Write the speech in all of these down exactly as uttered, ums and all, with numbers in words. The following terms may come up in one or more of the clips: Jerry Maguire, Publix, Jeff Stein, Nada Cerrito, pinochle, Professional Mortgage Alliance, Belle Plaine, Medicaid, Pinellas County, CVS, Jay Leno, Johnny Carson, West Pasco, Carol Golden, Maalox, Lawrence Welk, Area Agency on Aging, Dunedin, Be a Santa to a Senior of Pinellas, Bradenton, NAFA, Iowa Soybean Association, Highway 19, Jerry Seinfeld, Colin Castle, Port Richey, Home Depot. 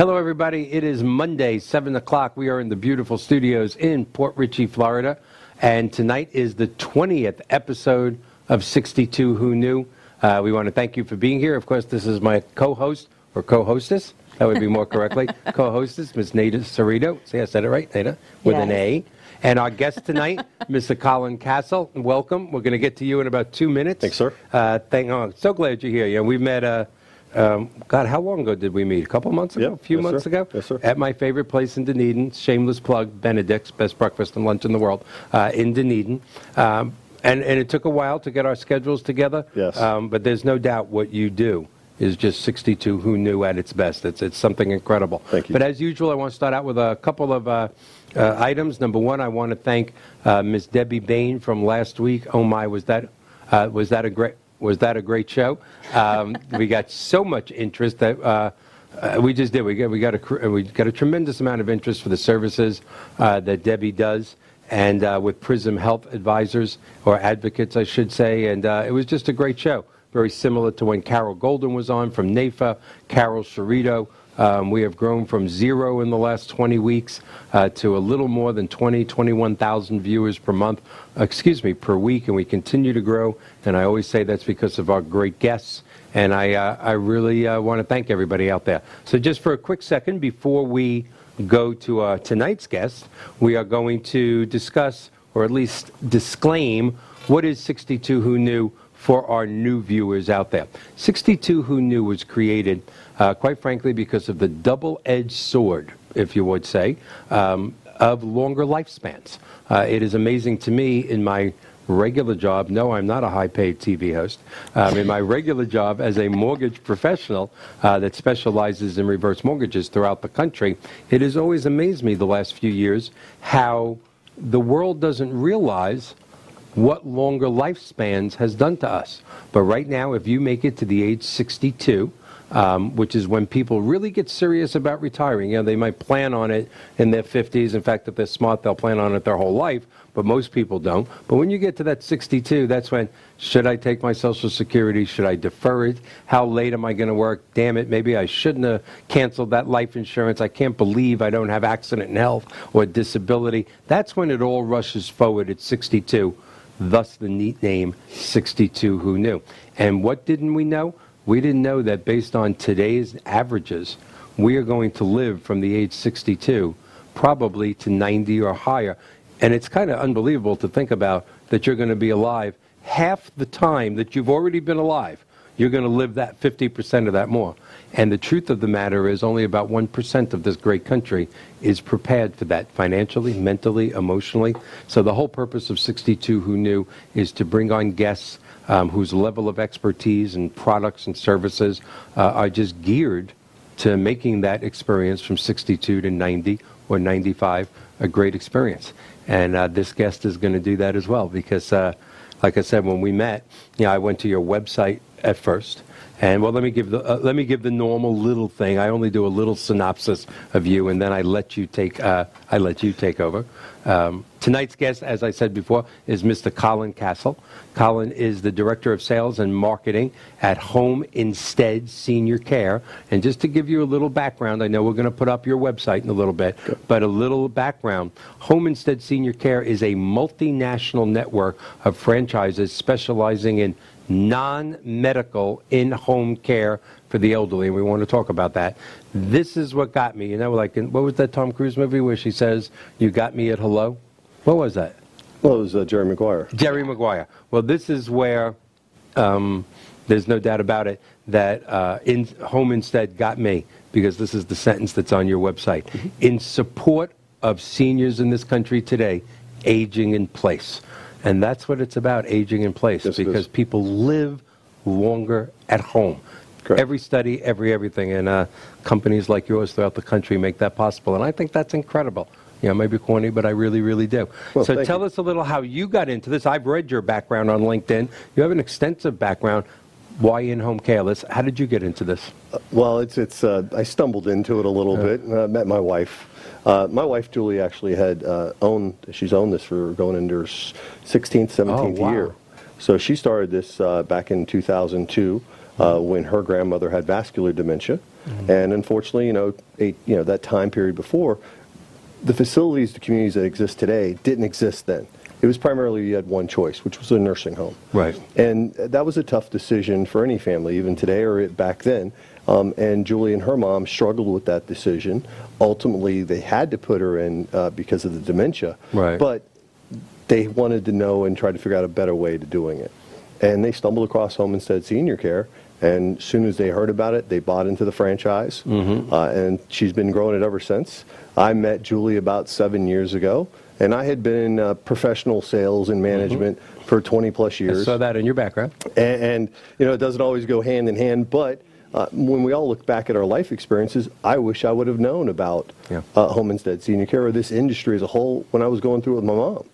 Hello, everybody. It is Monday, seven o'clock. We are in the beautiful studios in Port Richey, Florida. And tonight is the twentieth episode of sixty-two Who Knew. Uh, we want to thank you for being here. Of course, this is my co-host or co-hostess. That would be more correctly. Co-hostess, Miz Nada Cerrito. See, I said it right, Nada, with yes. an A. And our guest tonight, Mister Colin Castle. Welcome. We're going to get to you in about two minutes. Thanks, sir. Uh, thank, oh, so glad you're here. Yeah, we met, uh, um, God, how long ago did we meet? A couple months ago? Yep. A few yes, months sir. ago? Yes, sir. At my favorite place in Dunedin, shameless plug, Benedict's, best breakfast and lunch in the world, uh, in Dunedin. Um, and, and it took a while to get our schedules together. Yes. Um, but there's no doubt what you do is just sixty-two Who Knew at its best. It's it's something incredible. Thank you. But as usual, I want to start out with a couple of uh, uh, items. Number one, I want to thank uh, Miz Debbie Bain from last week. Oh my, was that uh, was that a great was that a great show? Um, we got so much interest that uh, uh, we just did. We got we got a we got a tremendous amount of interest for the services uh, that Debbie does. And uh, with Prism Health Advisors, or advocates, I should say. And uh, it was just a great show. Very similar to when Carol Golden was on from NAFA, Carol Cerrito. Um, we have grown from zero in the last twenty weeks uh, to a little more than twenty, twenty-one thousand viewers per month, excuse me, per week, and we continue to grow. And I always say that's because of our great guests. And I, uh, I really uh, want to thank everybody out there. So just for a quick second, before we go to uh, tonight's guest, we are going to discuss, or at least disclaim, what is sixty-two Who Knew? For our new viewers out there. sixty-two Who Knew was created, uh, quite frankly, because of the double-edged sword, if you would say, um, of longer lifespans. Uh, it is amazing to me in my regular job, no, I'm not a high-paid T V host, um, in my regular job as a mortgage professional uh, that specializes in reverse mortgages throughout the country, it has always amazed me the last few years how the world doesn't realize what longer lifespans has done to us. But right now, if you make it to the age sixty-two, um, which is when people really get serious about retiring, you know, they might plan on it in their fifties. In fact, if they're smart, they'll plan on it their whole life, but most people don't. But when you get to that sixty-two, that's when, should I take my Social Security? Should I defer it? How late am I going to work? Damn it, maybe I shouldn't have canceled that life insurance. I can't believe I don't have accident and health or disability. That's when it all rushes forward at sixty-two. Thus the neat name, sixty-two Who Knew. And what didn't we know? We didn't know that based on today's averages, we are going to live from the age sixty-two probably to ninety or higher. And it's kind of unbelievable to think about that you're going to be alive half the time that you've already been alive. You're going to live that fifty percent of that more. And the truth of the matter is only about one percent of this great country is prepared for that financially, mentally, emotionally. So the whole purpose of sixty-two Who Knew is to bring on guests um, whose level of expertise and products and services uh, are just geared to making that experience from sixty-two to ninety or ninety-five a great experience. And uh, this guest is going to do that as well because, uh, like I said, when we met, you know, I went to your website at first, and well, let me give the uh, let me give the normal little thing. I only do a little synopsis of you, and then I let you take uh, I let you take over. Um, tonight's guest, as I said before, is Mister Colin Castle. Colin is the Director of Sales and Marketing at Home Instead Senior Care. And just to give you a little background, I know we're going to put up your website in a little bit, sure. but a little background. Home Instead Senior Care is a multinational network of franchises specializing in non-medical in-home care for the elderly, and we want to talk about that. This is what got me, you know, like, in, what was that Tom Cruise movie where she says, you got me at hello? What was that? Well, it was uh, Jerry Maguire. Jerry Maguire. Well, this is where, um, there's no doubt about it, that uh, in Home Instead got me, because this is the sentence that's on your website. In support of seniors in this country today, aging in place. And that's what it's about, aging in place, yes, because people live longer at home. Correct. Every study, every everything, and uh, companies like yours throughout the country make that possible. And I think that's incredible. You know, maybe corny, but I really, really do. Well, so tell you. us a little how you got into this. I've read your background on LinkedIn. You have an extensive background. Why in-home care? Let's, how did you get into this? Uh, well, it's it's. Uh, I stumbled into it a little uh, bit. I met my wife. Uh, my wife, Julie, actually had uh, owned, she's owned this for going into her sixteenth, seventeenth oh, wow. year. So she started this uh, back in two thousand two uh, when her grandmother had vascular dementia. Mm-hmm. And unfortunately, you know, eight, you know, that time period before, the facilities, the communities that exist today didn't exist then. It was primarily you had one choice, which was a nursing home. Right. And that was a tough decision for any family, even today or back then. Um, and Julie and her mom struggled with that decision. Ultimately, they had to put her in uh, because of the dementia. Right. But they wanted to know and try to figure out a better way to doing it. And they stumbled across Home Instead Senior Care. And as soon as they heard about it, they bought into the franchise. Mm-hmm. uh, and she's been growing it ever since. I met Julie about seven years ago. And I had been in uh, professional sales and management mm-hmm. for twenty plus years. I saw that in your background. And, and, you know, it doesn't always go hand in hand, but uh, when we all look back at our life experiences, I wish I would have known about yeah. uh, Home Instead Senior Care or this industry as a whole when I was going through it with my mom.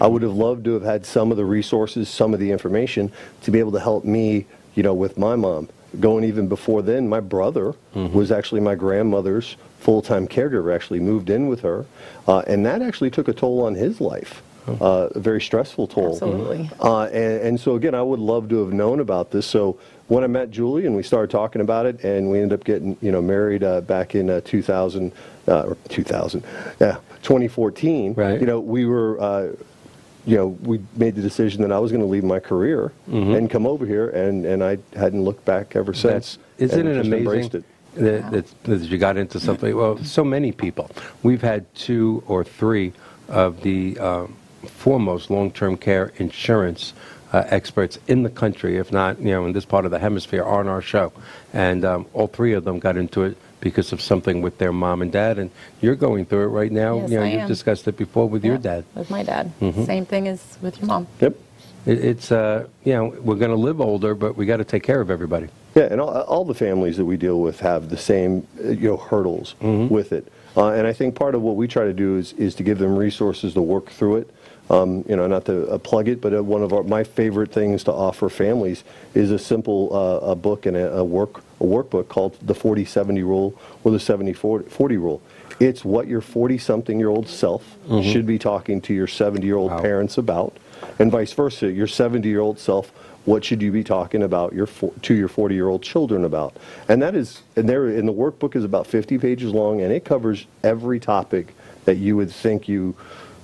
I would have loved to have had some of the resources, some of the information to be able to help me, you know, with my mom. Going even before then, my brother mm-hmm. was actually my grandmother's full-time caregiver, actually moved in with her, uh, and that actually took a toll on his life, uh, a very stressful toll. Absolutely. Uh, and, and so, again, I would love to have known about this. So when I met Julie and we started talking about it, and we ended up getting, you know, married uh, back in uh, two thousand, uh, two thousand, yeah, twenty fourteen, right. you know, we were... Uh, you know, we made the decision that I was going to leave my career mm-hmm. and come over here, and, and I hadn't looked back ever since. That's, isn't it amazing it. That, that, that you got into something? Well, so many people. We've had two or three of the um, foremost long-term care insurance uh, experts in the country, if not, you know, in this part of the hemisphere, on our show. And um, all three of them got into it because of something with their mom and dad, and you're going through it right now. Yes, you know, I you've am. discussed it before with yeah, your dad. With my dad. Mm-hmm. Same thing as with your mom. Yep. It, it's, uh, you know, we're going to live older, but we got to take care of everybody. Yeah, and all, all the families that we deal with have the same, you know, hurdles mm-hmm. with it. Uh, and I think part of what we try to do is, is to give them resources to work through it. Um, you know, not to uh, plug it, but uh, one of our, my favorite things to offer families is a simple uh, a book and a, a work a workbook called the forty seventy Rule or the seventy forty Rule. It's what your forty-something-year-old self mm-hmm. should be talking to your seventy-year-old wow. parents about, and vice versa. Your seventy-year-old self, what should you be talking about your for, to your forty-year-old children about? And that is, and there, and the workbook is about fifty pages long, and it covers every topic that you would think you.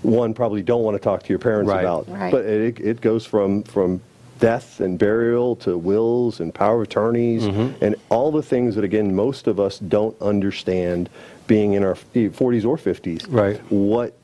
One probably don't want to talk to your parents right. about, right. but it, it goes from from death and burial to wills and power of attorneys mm-hmm. and all the things that, again, most of us don't understand being in our forties or fifties. Right. What,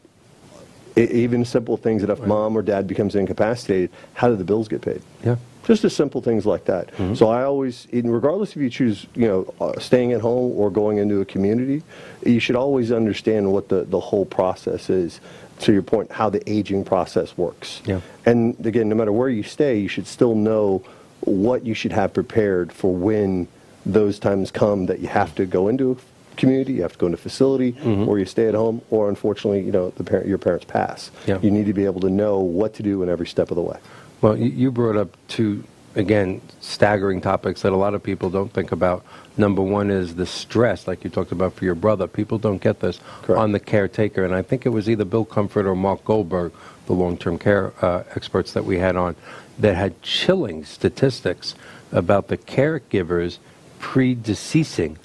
even simple things that if right. mom or dad becomes incapacitated, how do the bills get paid? Yeah. Just the simple things like that. Mm-hmm. So I always, regardless if you choose, you know, uh, staying at home or going into a community, you should always understand what the, the whole process is. To your point, how the aging process works. Yeah. And again, no matter where you stay, you should still know what you should have prepared for when those times come that you have to go into a community, you have to go into a facility, mm-hmm. or you stay at home, or unfortunately, you know, the parent, your parents pass. Yeah. You need to be able to know what to do in every step of the way. Well, you brought up two, again, staggering topics that a lot of people don't think about. Number one is the stress, like you talked about for your brother. People don't get this Correct. On the caretaker. And I think it was either Bill Comfort or Mark Goldberg, the long-term care uh, experts that we had on, that had chilling statistics about the caregivers predeceasing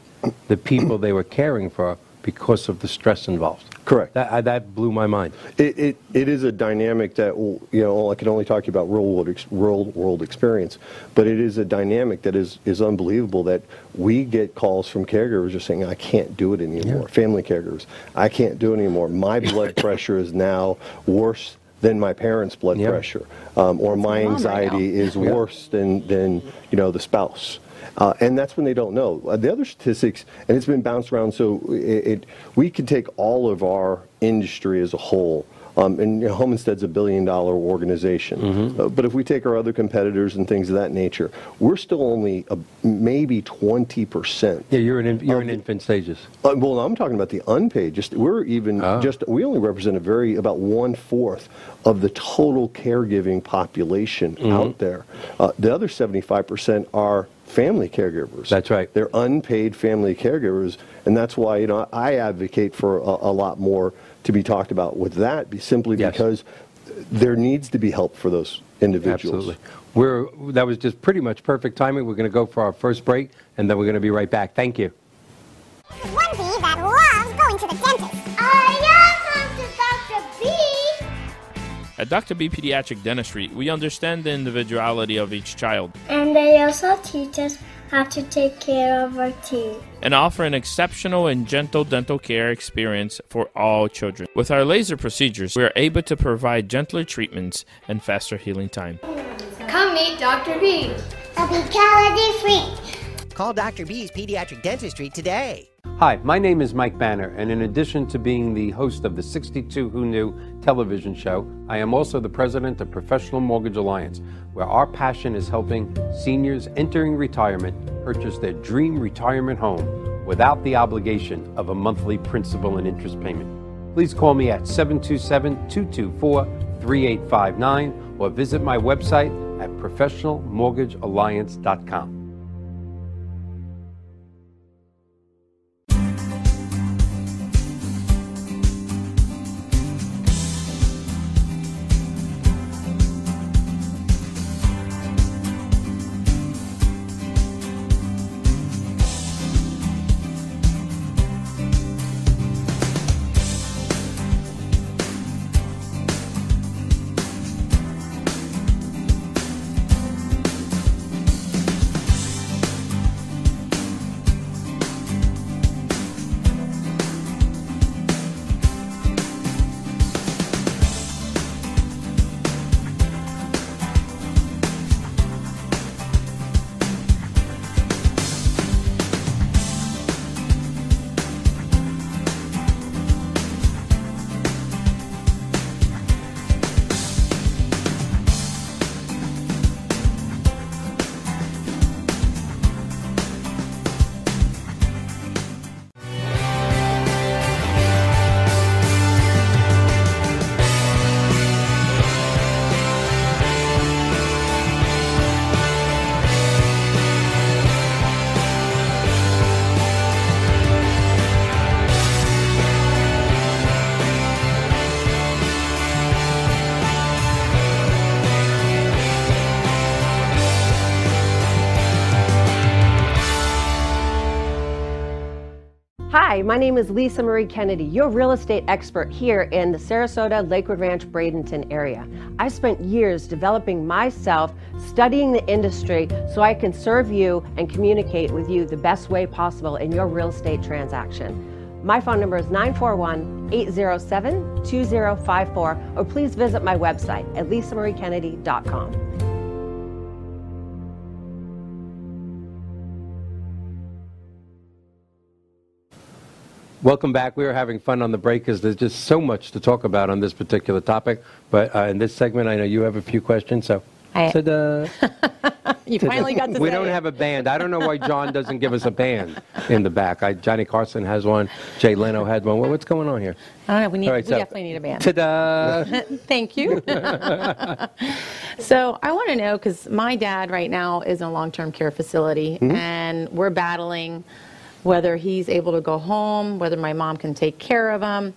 the people they were caring for because of the stress involved. Correct. That, I, that blew my mind. It, it it is a dynamic that, will, you know, I can only talk to you about real world, ex, real world experience, but it is a dynamic that is, is unbelievable that we get calls from caregivers just saying, I can't do it anymore. Yeah. Family caregivers, I can't do it anymore. My blood pressure is now worse than my parents' blood yeah. pressure, um, or that's my anxiety right is yeah. worse than, than, you know, the spouse. Uh, and that's when they don't know. Uh, the other statistics, and it's been bounced around, so it, it, we can take all of our industry as a whole. Um, and you know, Home Instead's a billion-dollar organization. Mm-hmm. uh, but if we take our other competitors and things of that nature, we're still only uh, maybe twenty percent. Yeah, you're in you're in infant stages. Uh, well, I'm talking about the unpaid. Just we're even ah. just we only represent a very about one fourth of the total caregiving population mm-hmm. out there. Uh, the other seventy-five percent are family caregivers. That's right. They're unpaid family caregivers, and that's why, you know, I advocate for a, a lot more to be talked about with that, simply yes. because there needs to be help for those individuals. Absolutely. We're, that was just pretty much perfect timing. We're going to go for our first break, and then we're going to be right back. Thank you. At Doctor B Pediatric Dentistry, we understand the individuality of each child. And they also teach us how to take care of our teeth. And offer an exceptional and gentle dental care experience for all children. With our laser procedures, we are able to provide gentler treatments and faster healing time. Come meet Doctor B. A brutality freak. Call Doctor B's Pediatric Dentistry today. Hi, my name is Mike Banner, and in addition to being the host of the sixty-two Who Knew television show, I am also the president of Professional Mortgage Alliance, where our passion is helping seniors entering retirement purchase their dream retirement home without the obligation of a monthly principal and interest payment. Please call me at seven two seven, two two four, three eight five nine or visit my website at professional mortgage alliance dot com. Hi, my name is Lisa Marie Kennedy, your real estate expert here in the Sarasota, Lakewood Ranch, Bradenton area. I spent years developing myself, studying the industry so I can serve you and communicate with you the best way possible in your real estate transaction. My phone number is nine four one, eight zero seven, two zero five four, or please visit my website at lisa marie kennedy dot com. Welcome back. We were having fun on the break because there's just so much to talk about on this particular topic. But uh, in this segment, I know you have a few questions, so... I, you finally got to We say don't it. have a band. I don't know why John doesn't give us a band in the back. I, Johnny Carson has one. Jay Leno had one. Well, what's going on here? I don't know. We, need, right, we so, definitely need a band. Ta-da! Thank you. So I want to know, because my dad right now is in a long-term care facility, mm-hmm. and we're battling... whether he's able to go home, whether my mom can take care of him,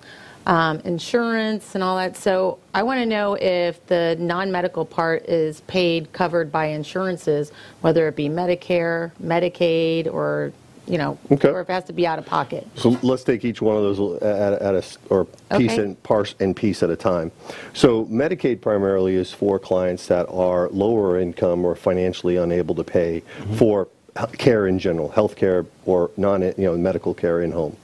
um, insurance and all that. So I want to know if the non-medical part is paid, covered by insurances, whether it be Medicare, Medicaid, or, you know, okay. or if it has to be out of pocket. So let's take each one of those at, at a, or piece okay. and parse and piece at a time. So Medicaid primarily is for clients that are lower income or financially unable to pay mm-hmm. for care in general, health care or non, you know, medical care in home.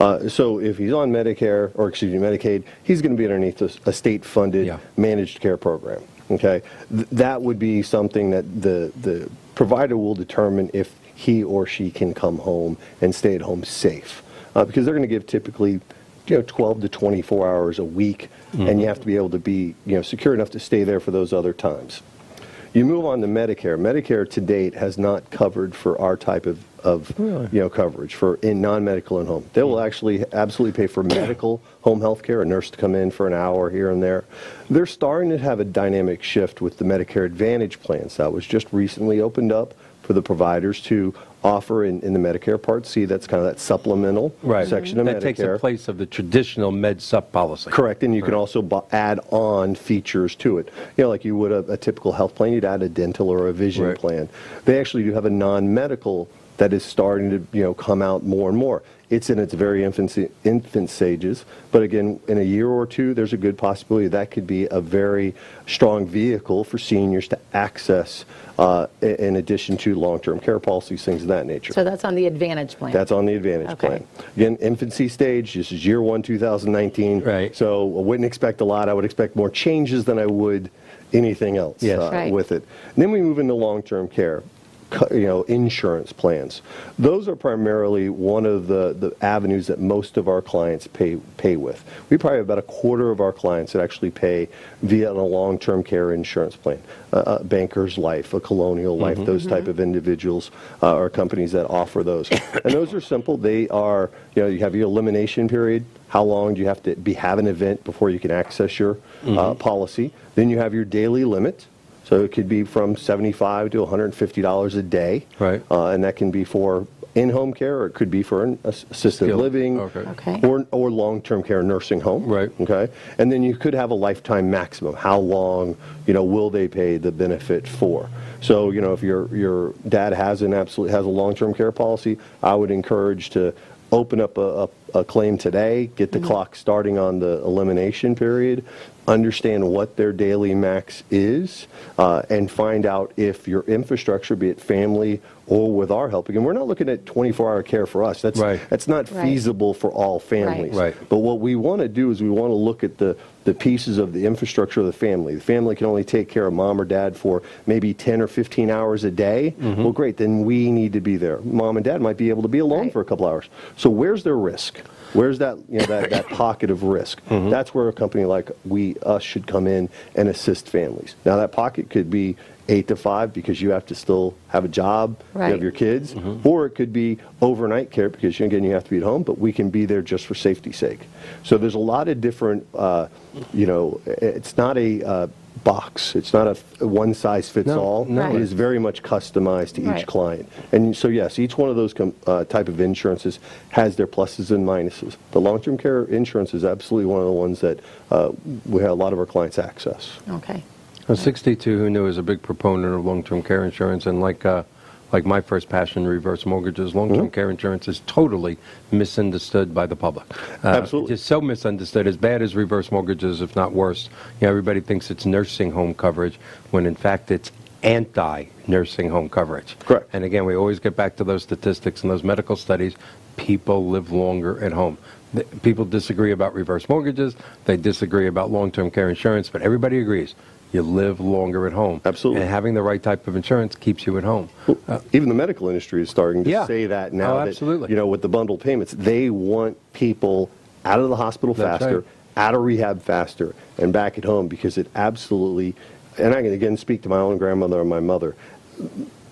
Uh, so if he's on Medicare, or excuse me, Medicaid, he's going to be underneath a, a state-funded yeah. managed care program. Okay, Th that would be something that the the provider will determine if he or she can come home and stay at home safe, uh, because they're going to give typically, you know, twelve to twenty-four hours a week, mm-hmm. and you have to be able to be, you know, secure enough to stay there for those other times. You move on to Medicare. Medicare to date has not covered for our type of, of really? you know, coverage for in non-medical and home. They will actually absolutely pay for medical home health care, a nurse to come in for an hour here and there. They're starting to have a dynamic shift with the Medicare Advantage plans that was just recently opened up for the providers to offer in, in the Medicare Part C. That's kind of that supplemental right. section of that Medicare. That takes the place of the traditional Med Sup policy. Correct, and you right. can also b add on features to it. You know, like you would a, a typical health plan, you'd add a dental or a vision right. plan. They actually do have a non-medical that is starting to, you know, come out more and more. It's in its very infancy, infant stages, but again, in a year or two, there's a good possibility that could be a very strong vehicle for seniors to access, uh, in addition to long-term care policies, things of that nature. So that's on the Advantage plan? That's on the Advantage okay. plan. Again, infancy stage, this is year one, two thousand nineteen, right. so I wouldn't expect a lot. I would expect more changes than I would anything else yes. uh, right. with it. And then we move into long-term care. You know, insurance plans. Those are primarily one of the, the avenues that most of our clients pay pay with. We probably have about a quarter of our clients that actually pay via a long-term care insurance plan. Uh, uh, Banker's Life, a Colonial Life, mm-hmm. those type of individuals uh, or companies that offer those. And those are simple. They are, you know, you have your elimination period. How long do you have to be have an event before you can access your mm-hmm. uh, policy? Then you have your daily limit. So it could be from seventy-five dollars to one hundred fifty dollars a day, right. uh, and that can be for in-home care, or it could be for an assisted living, okay. Okay. or or long-term care nursing home. Right. Okay. And then you could have a lifetime maximum. How long, you know, will they pay the benefit for? So, you know, if your your dad has an absolute has a long-term care policy, I would encourage to open up a, a, a claim today, get the mm-hmm. clock starting on the elimination period. Understand what their daily max is, uh, and find out if your infrastructure, be it family or with our help. Again, we're not looking at twenty-four hour care for us. That's right. that's not right. feasible for all families. Right. Right. But what we want to do is we want to look at the, the pieces of the infrastructure of the family. The family can only take care of mom or dad for maybe ten or fifteen hours a day. Mm-hmm. Well, great, then we need to be there. Mom and dad might be able to be alone right. for a couple hours. So where's their risk? Where's that, you know, that, that pocket of risk? Mm-hmm. That's where a company like we us should come in and assist families. Now, that pocket could be eight to five because you have to still have a job, right. you have your kids, mm-hmm. or it could be overnight care because, again, you have to be at home, but we can be there just for safety's sake. So there's a lot of different, uh, you know, it's not a... Uh, box. It's not a one-size-fits-all. No, no. Right. It is very much customized to each right. client. And so, yes, each one of those com uh, type of insurances has their pluses and minuses. The long-term care insurance is absolutely one of the ones that uh, we have a lot of our clients access. Okay. Well, sixty-two, who knew, is a big proponent of long-term care insurance, and like uh, like my first passion, reverse mortgages, long-term mm-hmm. care insurance is totally misunderstood by the public. Uh, Absolutely. It's so misunderstood, as bad as reverse mortgages, if not worse. You know, everybody thinks it's nursing home coverage, when in fact it's anti-nursing home coverage. Correct. And again, we always get back to those statistics and those medical studies. People live longer at home. The, people disagree about reverse mortgages. They disagree about long-term care insurance, but everybody agrees. You live longer at home. Absolutely. And having the right type of insurance keeps you at home. Well, uh, even the medical industry is starting to yeah. say that now. Oh, absolutely. That, you know, with the bundled payments, they want people out of the hospital That's faster, right. out of rehab faster, and back at home because it absolutely, and I can again speak to my own grandmother and my mother,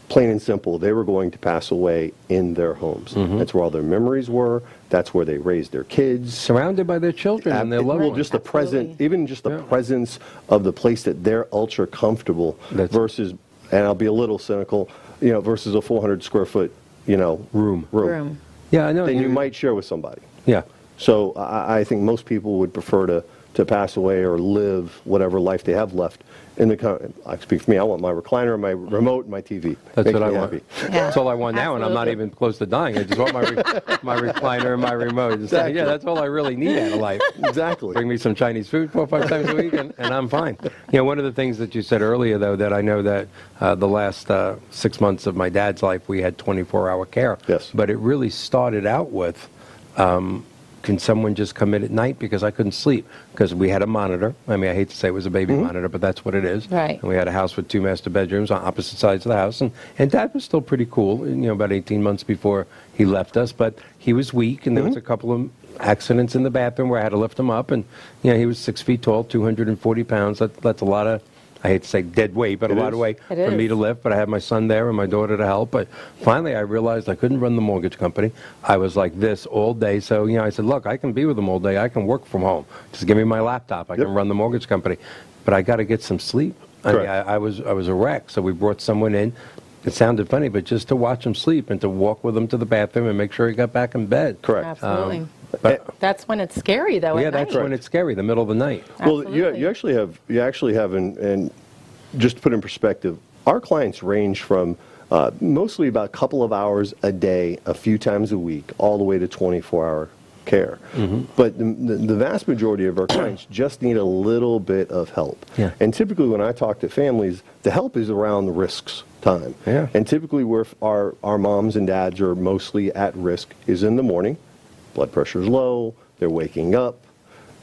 plain and simple, they were going to pass away in their homes. Mm-hmm. That's where all their memories were. That's where they raised their kids. Surrounded by their children Ab and their loved ones. Well, just the present, even just the yeah. presence of the place that they're ultra comfortable That's versus, and I'll be a little cynical, you know, versus a four hundred square foot, you know, room. Room. room. Yeah, I know. Then you might share with somebody. Yeah. So I, I think most people would prefer to, to pass away or live whatever life they have left. In the, I speak for me, I want my recliner, my remote, and my T V. That's Makes what I want. Yeah. That's all I want now, Absolutely. And I'm not even close to dying. I just want my re my recliner and my remote. Exactly. Like, yeah, that's all I really need out of life. Exactly. Bring me some Chinese food four or five times a week, and, and I'm fine. You know, one of the things that you said earlier, though, that I know that uh, the last uh, six months of my dad's life, we had twenty-four hour care. Yes. But it really started out with... Um, Can someone just come in at night because I couldn't sleep because we had a monitor. I mean, I hate to say it was a baby mm-hmm. monitor, but that's what it is. Right. And we had a house with two master bedrooms on opposite sides of the house, and, and Dad was still pretty cool, you know, about eighteen months before he left us, but he was weak, and there mm-hmm. was a couple of accidents in the bathroom where I had to lift him up, and, you know, he was six feet tall, two hundred forty pounds. That, that's a lot of, I hate to say dead weight, but it a lot is. Of weight it for is. Me to lift, but I had my son there and my daughter to help. But finally, I realized I couldn't run the mortgage company. I was like this all day. So, you know, I said, look, I can be with them all day. I can work from home. Just give me my laptop. I yep. can run the mortgage company. But I got to get some sleep. I, mean, I, I, was, I was a wreck. So we brought someone in. It sounded funny, but just to watch him sleep and to walk with him to the bathroom and make sure he got back in bed. Correct. Absolutely. Um, But that's when it's scary, though. Yeah, that's night. When it's scary, the middle of the night. Absolutely. Well, you, you actually have, you actually have, and just to put in perspective, our clients range from uh, mostly about a couple of hours a day, a few times a week, all the way to twenty-four hour care. Mm-hmm. But the, the vast majority of our clients just need a little bit of help. Yeah. And typically when I talk to families, the help is around the risks time. Yeah. And typically where our, our moms and dads are mostly at risk is in the morning. Blood pressure is low, they're waking up,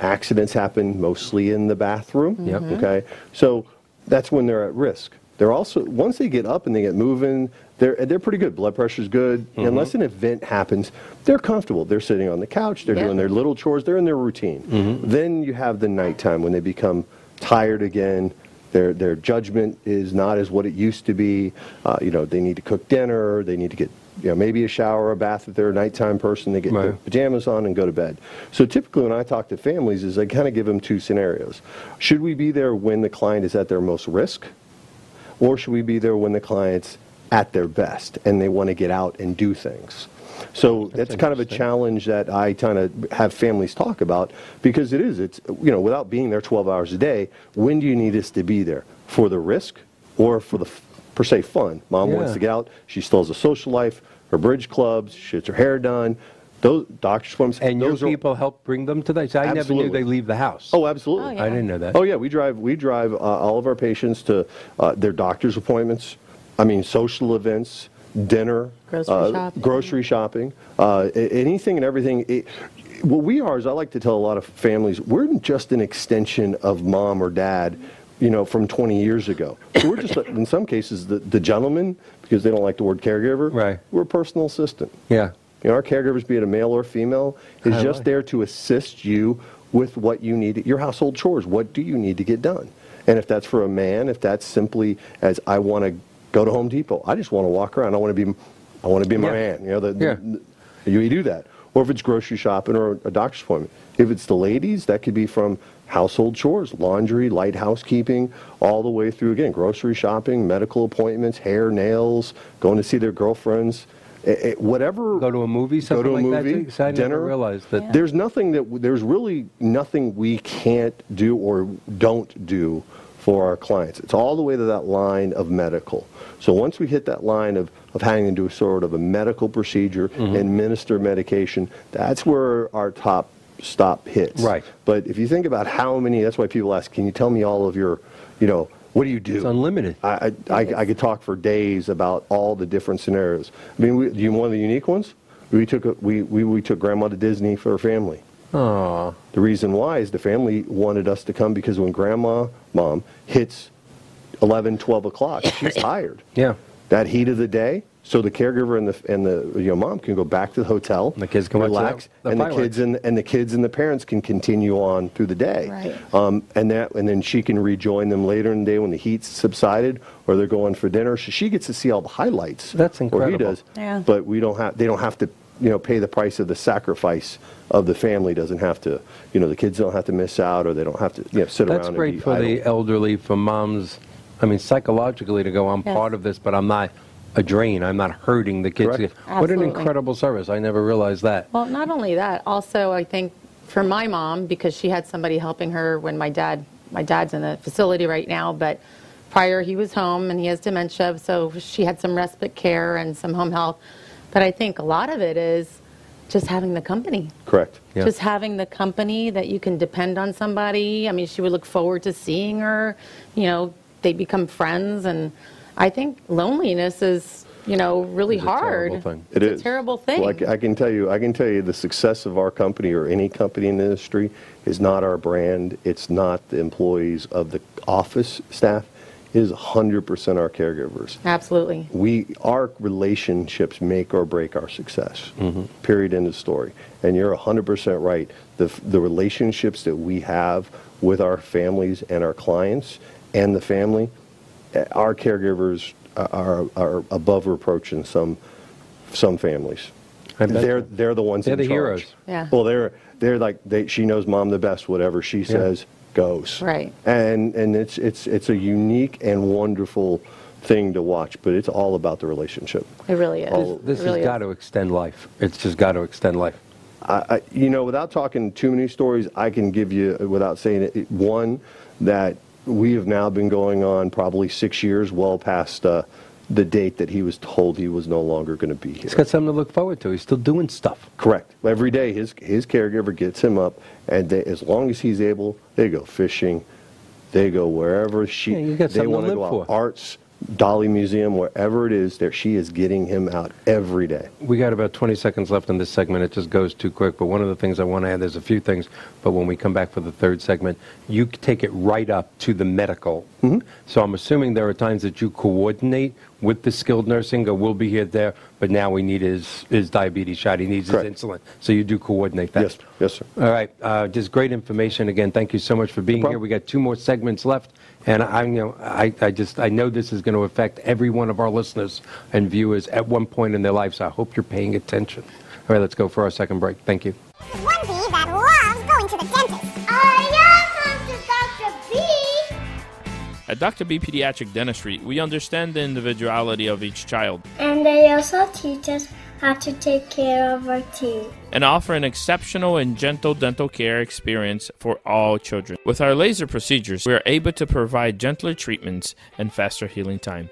accidents happen mostly in the bathroom. Mm-hmm. Okay, so that's when they're at risk. They're also, once they get up and they get moving, they're, they're pretty good. Blood pressure's good. Mm-hmm. Unless an event happens, they're comfortable. They're sitting on the couch. They're yeah. doing their little chores. They're in their routine. Mm-hmm. Then you have the nighttime when they become tired again. Their, their judgment is not as what it used to be. Uh, you know, they need to cook dinner. They need to get, you know, maybe a shower, a bath if they're a nighttime person. They get right. their pajamas on and go to bed. So typically when I talk to families is I kind of give them two scenarios. Should we be there when the client is at their most risk? Or should we be there when the client's at their best and they want to get out and do things? So that's, that's kind of a challenge that I kind of have families talk about, because it is, it's, you know, without being there twelve hours a day, when do you need us to be there? For the risk or for the, per se, fun? Mom yeah. wants to get out. She still has a social life, her bridge clubs, she gets her hair done. Those doctors, swims, and those your people are, help bring them to that. I absolutely. never knew they leave the house. Oh, absolutely! Oh, yeah. I didn't know that. Oh yeah, we drive we drive uh, all of our patients to uh, their doctor's appointments. I mean, social events, dinner, grocery uh, shopping, grocery shopping uh, anything and everything. It, what we are is, I like to tell a lot of families, we're just an extension of mom or dad. You know, from twenty years ago. So we're just, in some cases, the the gentleman, because they don't like the word caregiver. Right. We're a personal assistant. Yeah. You know, our caregivers, be it a male or female, is I just like. there to assist you with what you need, your household chores. What do you need to get done? And if that's for a man, if that's simply as, I want to go to Home Depot, I just want to walk around. I want to be, I want to be my yeah. man. You know, the, yeah. the, the, you do that. Or if it's grocery shopping or a doctor's appointment. If it's the ladies, that could be from household chores, laundry, light housekeeping, all the way through, again, grocery shopping, medical appointments, hair, nails, going to see their girlfriends. It, it, whatever, go to a movie, something go to a like movie, that. I dinner. Never realized that. Yeah. There's nothing that w there's really nothing we can't do or don't do for our clients. It's all the way to that line of medical. So once we hit that line of of having to do sort of a medical procedure, mm-hmm. administer medication, that's where our top stop hits. Right. But if you think about how many, that's why people ask, can you tell me all of your, you know. What do you do? It's unlimited. I, I, I, I could talk for days about all the different scenarios. I mean, we, you, one of the unique ones, we took, a, we, we, we took Grandma to Disney for her family. Aww. The reason why is the family wanted us to come because when Grandma, Mom, hits eleven, twelve o'clock, she's tired. Yeah. That heat of the day, so the caregiver and the, and the you know, mom can go back to the hotel, the kids can relax, the, the and, the kids and, and the kids and the parents can continue on through the day. Right. Um, and, that, and then she can rejoin them later in the day when the heat's subsided or they're going for dinner. So she gets to see all the highlights. That's incredible. Or he does, yeah. But we don't have, they don't have to you know, pay the price of the sacrifice of the family. Doesn't have to, you know, the kids don't have to miss out or they don't have to you know, sit That's around and be idle. That's great for the elderly, for moms, I mean, psychologically to go, I'm yes. part of this, but I'm not a drain. I'm not hurting the kids. Correct. What an incredible service. I never realized that. Well, not only that, also I think for my mom, because she had somebody helping her when my dad, my dad's in the facility right now, but prior he was home and he has dementia, so she had some respite care and some home health. But I think a lot of it is just having the company. Correct. Yeah. Just having the company that you can depend on somebody. I mean, she would look forward to seeing her, you know, they become friends. And I think loneliness is, you know, really it's hard. It's a terrible thing. It it's is. a terrible thing. Well, I, I can tell you, I can tell you the success of our company or any company in the industry is not our brand. It's not the employees of the office staff. It is one hundred percent our caregivers. Absolutely. We, our relationships make or break our success. Mm-hmm. Period, end of story. And you're one hundred percent right. The, the relationships that we have with our families and our clients and the family, our caregivers are, are above reproach in some some families. They're they're the ones they're in the charge. Heroes. Yeah. Well, they're they're like they, she knows mom the best. Whatever she yeah. says goes. Right. And and it's it's it's a unique and wonderful thing to watch. But it's all about the relationship. It really is. All, this this really has got to extend life. It's just got to extend life. I, I you know without talking too many stories, I can give you without saying it one that. We have now been going on probably six years, well past uh, the date that he was told he was no longer going to be here. He's got something to look forward to. He's still doing stuff. Correct. Every day his his caregiver gets him up, and they, as long as he's able, they go fishing, they go wherever she. Yeah, you got something to live for. They want to go out, arts, Dolly Museum, wherever it is, there she is getting him out every day. We got about twenty seconds left in this segment. It just goes too quick. But one of the things I want to add, there's a few things, but when we come back for the third segment, you take it right up to the medical. Mm-hmm. So I'm assuming there are times that you coordinate with the skilled nursing, go, we'll be here, there, but now we need his, his diabetes shot. He needs Correct. his insulin. So you do coordinate that. Yes, yes, sir. All right. Uh, just great information. Again, thank you so much for being no here. We got two more segments left. And I, you know, I, I just, I know this is going to affect every one of our listeners and viewers at one point in their lives. So I hope you're paying attention. All right, let's go for our second break. Thank you. There's one bee that loves going to the dentist. I am Doctor B. At Doctor B Pediatric Dentistry, we understand the individuality of each child. And they also teach us how to take care of our teeth, and offer an exceptional and gentle dental care experience for all children. With our laser procedures, we are able to provide gentler treatments and faster healing time.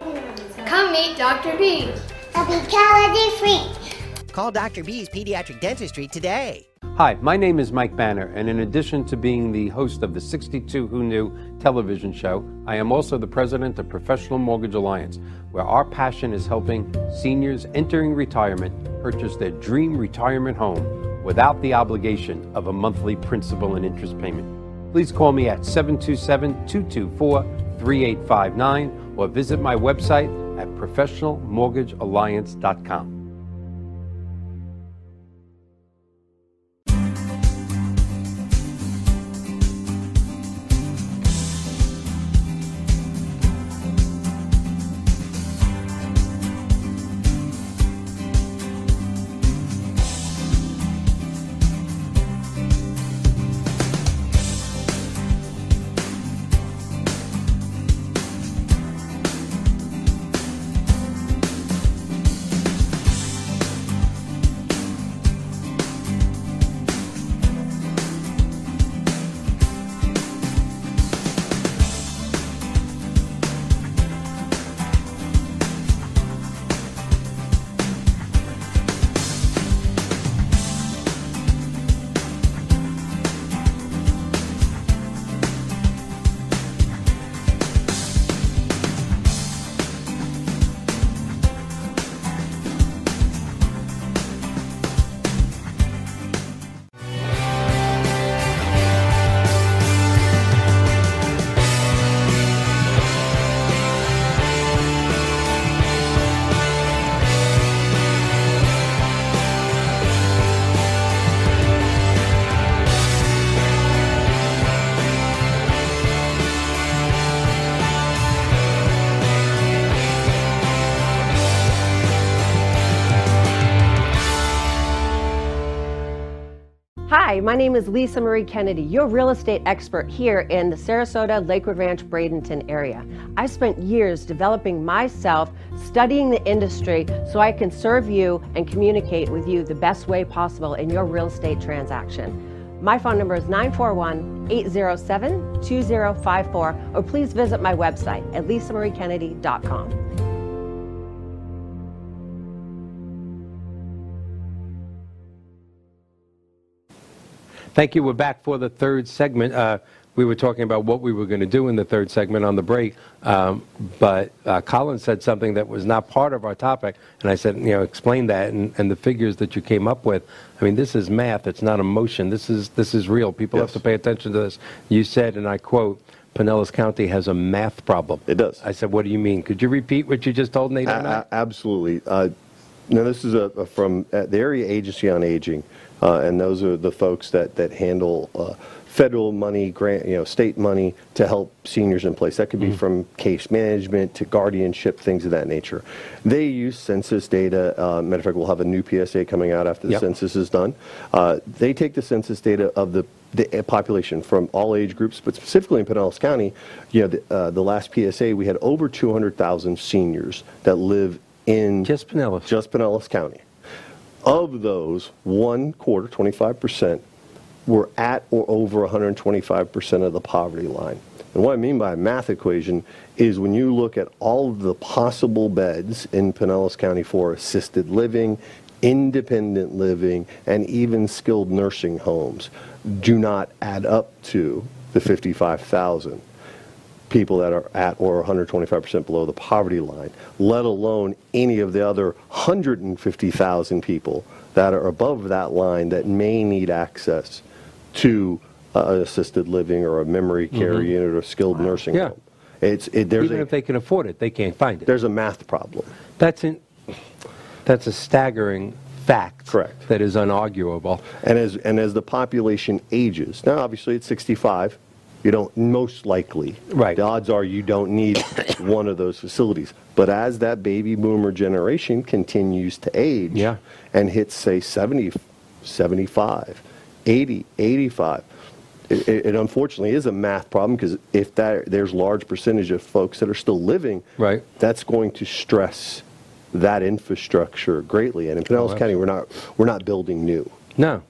Come meet Doctor B. I'll be calorie free. Call Doctor B's Pediatric Dentistry today. Hi, my name is Mike Banner, and in addition to being the host of the sixty-two Who Knew television show, I am also the president of Professional Mortgage Alliance, where our passion is helping seniors entering retirement purchase their dream retirement home without the obligation of a monthly principal and interest payment. Please call me at seven two seven, two two four, three eight five nine or visit my website at professional mortgage alliance dot com. Hi, my name is Lisa Marie Kennedy, your real estate expert here in the Sarasota, Lakewood Ranch, Bradenton area. I spent years developing myself, studying the industry so I can serve you and communicate with you the best way possible in your real estate transaction. My phone number is nine four one, eight zero seven, two zero five four, or please visit my website at lisa marie kennedy dot com. Thank you. We're back for the third segment. Uh, we were talking about what we were going to do in the third segment on the break, um, but uh, Colin said something that was not part of our topic, and I said, you know, explain that, and, and the figures that you came up with. I mean, this is math. It's not emotion. This is, this is real. People yes. have to pay attention to this. You said, and I quote, Pinellas County has a math problem. It does. I said, what do you mean? Could you repeat what you just told Nate on that? Absolutely. Uh, now, this is a, a from uh, the Area Agency on Aging. Uh, and those are the folks that, that handle uh, federal money, grant, you know, state money to help seniors in place. That could be mm-hmm. from case management to guardianship, things of that nature. They use census data. Uh, matter of fact, we'll have a new P S A coming out after the yep. census is done. Uh, they take the census data of the, the population from all age groups, but specifically in Pinellas County, you know, the, uh, the last P S A, we had over two hundred thousand seniors that live in just Pinellas, just Pinellas County. Of those, one quarter, twenty-five percent, were at or over one hundred twenty-five percent of the poverty line. And what I mean by a math equation is when you look at all of the possible beds in Pinellas County for assisted living, independent living, and even skilled nursing homes, do not add up to the fifty-five thousand people that are at or one hundred twenty-five percent below the poverty line, let alone any of the other one hundred fifty thousand people that are above that line that may need access to uh, assisted living or a memory care mm-hmm. unit or skilled wow. nursing yeah. home. It's, it, there's Even a, if they can afford it, they can't find it. There's a math problem. That's, in, that's a staggering fact. Correct. That is unarguable. And as, and as the population ages, now obviously it's sixty-five, you don't, most likely, right. the odds are you don't need one of those facilities. But as that baby boomer generation continues to age yeah. and hits, say, seventy, seventy-five, eighty, eighty-five, it, it, it unfortunately is a math problem, because if that, there's a large percentage of folks that are still living, right. that's going to stress that infrastructure greatly. And in Pinellas oh, County, we're not, we're not building new. No.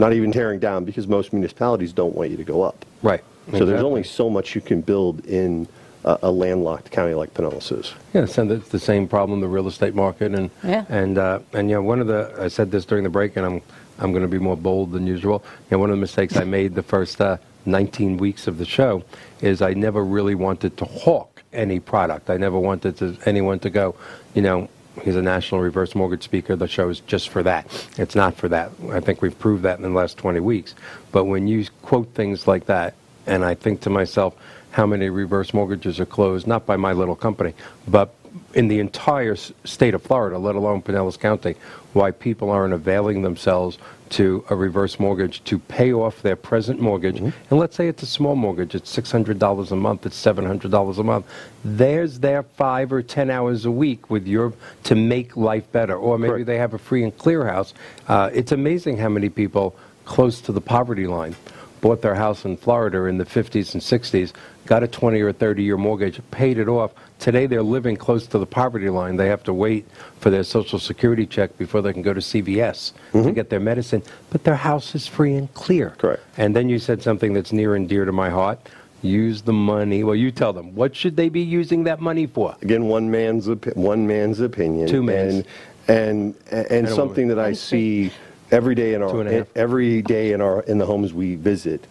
Not even tearing down, because most municipalities don't want you to go up. Right. So exactly. there's only so much you can build in a, a landlocked county like Pinellas is. Yeah, so that's the same problem, the real estate market. And, yeah. and, uh, and you know, one of the, I said this during the break, and I'm, I'm going to be more bold than usual. You know, one of the mistakes I made the first uh, nineteen weeks of the show is I never really wanted to hawk any product. I never wanted to, anyone to go, you know, he's a national reverse mortgage speaker. The show is just for that. It's not for that. I think we've proved that in the last twenty weeks. But when you quote things like that, and I think to myself, how many reverse mortgages are closed, not by my little company, but in the entire state of Florida, let alone Pinellas County, why people aren't availing themselves to a reverse mortgage to pay off their present mortgage. Mm-hmm. And let's say it's a small mortgage. It's six hundred dollars a month. It's seven hundred dollars a month. There's their five or ten hours a week with your to make life better. Or maybe Correct. They have a free and clear house. Uh, it's amazing how many people close to the poverty line bought their house in Florida in the fifties and sixties, got a twenty or thirty year mortgage, paid it off. Today they're living close to the poverty line. They have to wait for their Social Security check before they can go to C V S mm-hmm. to get their medicine. But their house is free and clear. Correct. And then you said something that's near and dear to my heart. Use the money. Well, you tell them. What should they be using that money for? Again, one man's, opi- one man's opinion. Two man's. And, and, and, and something that I see... Every day in our every day in our in the homes we visit,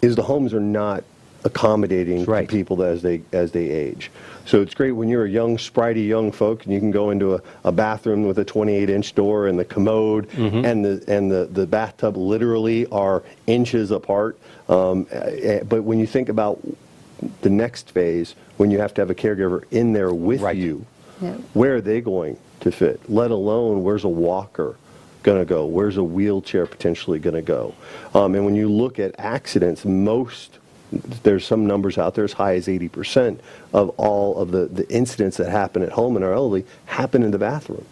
is the homes are not accommodating right. to people as they as they age. So it's great when you're a young, spritey young folk, and you can go into a, a bathroom with a twenty-eight inch door and the commode mm-hmm. and the and the, the bathtub literally are inches apart. Um, but when you think about the next phase, when you have to have a caregiver in there with right. you, yeah. where are they going to fit? Let alone where's a walker going to go? Where's a wheelchair potentially going to go? Um, and when you look at accidents, most, there's some numbers out there as high as eighty percent of all of the, the incidents that happen at home in our elderly happen in the bathroom.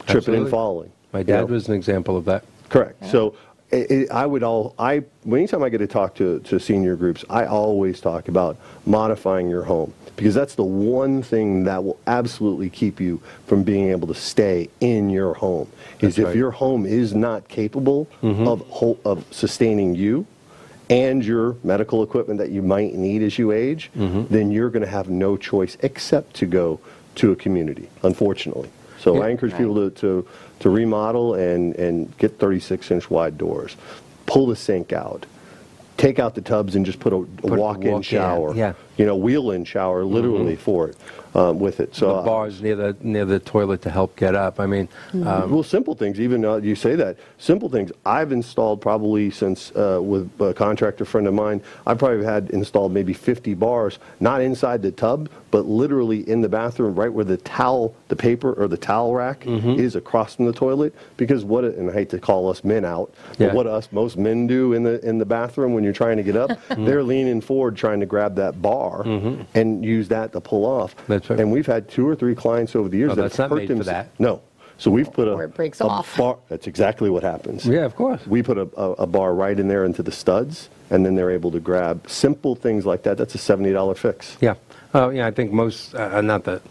Absolutely. Tripping and falling. My dad you know? was an example of that. Correct. Yeah. So it, it, I would all, I, anytime I get to talk to, to senior groups, I always talk about modifying your home, because that's the one thing that will absolutely keep you from being able to stay in your home, is that's if right. your home is not capable mm-hmm. of whole, of sustaining you and your medical equipment that you might need as you age, mm-hmm. then you're going to have no choice except to go to a community, unfortunately. So yeah. I encourage right. people to, to, to remodel and, and get thirty-six inch wide doors, pull the sink out, take out the tubs and just put a, a walk-in walk shower, in, yeah. you know, wheel-in shower, literally mm-hmm. for it, um, with it. So the bars uh, near the near the toilet to help get up. I mean, mm-hmm. um, well, simple things. Even uh, you say that simple things. I've installed probably since uh, with a contractor friend of mine, I've probably had installed maybe fifty bars, not inside the tub, but literally in the bathroom, right where the towel, the paper or the towel rack mm-hmm. is across from the toilet. Because what, and I hate to call us men out, yeah. but what us most men do in the in the bathroom when you're trying to get up, they're leaning forward trying to grab that bar mm-hmm. and use that to pull off. That's right. And we've had two or three clients over the years oh, that that's have not hurt made them. For that. No. So we've put a, it breaks a off. bar. That's exactly what happens. Yeah, of course. We put a, a, a bar right in there into the studs, and then they're able to grab simple things like that. That's a seventy dollar fix. Yeah. Oh, yeah, I think most, uh, not that,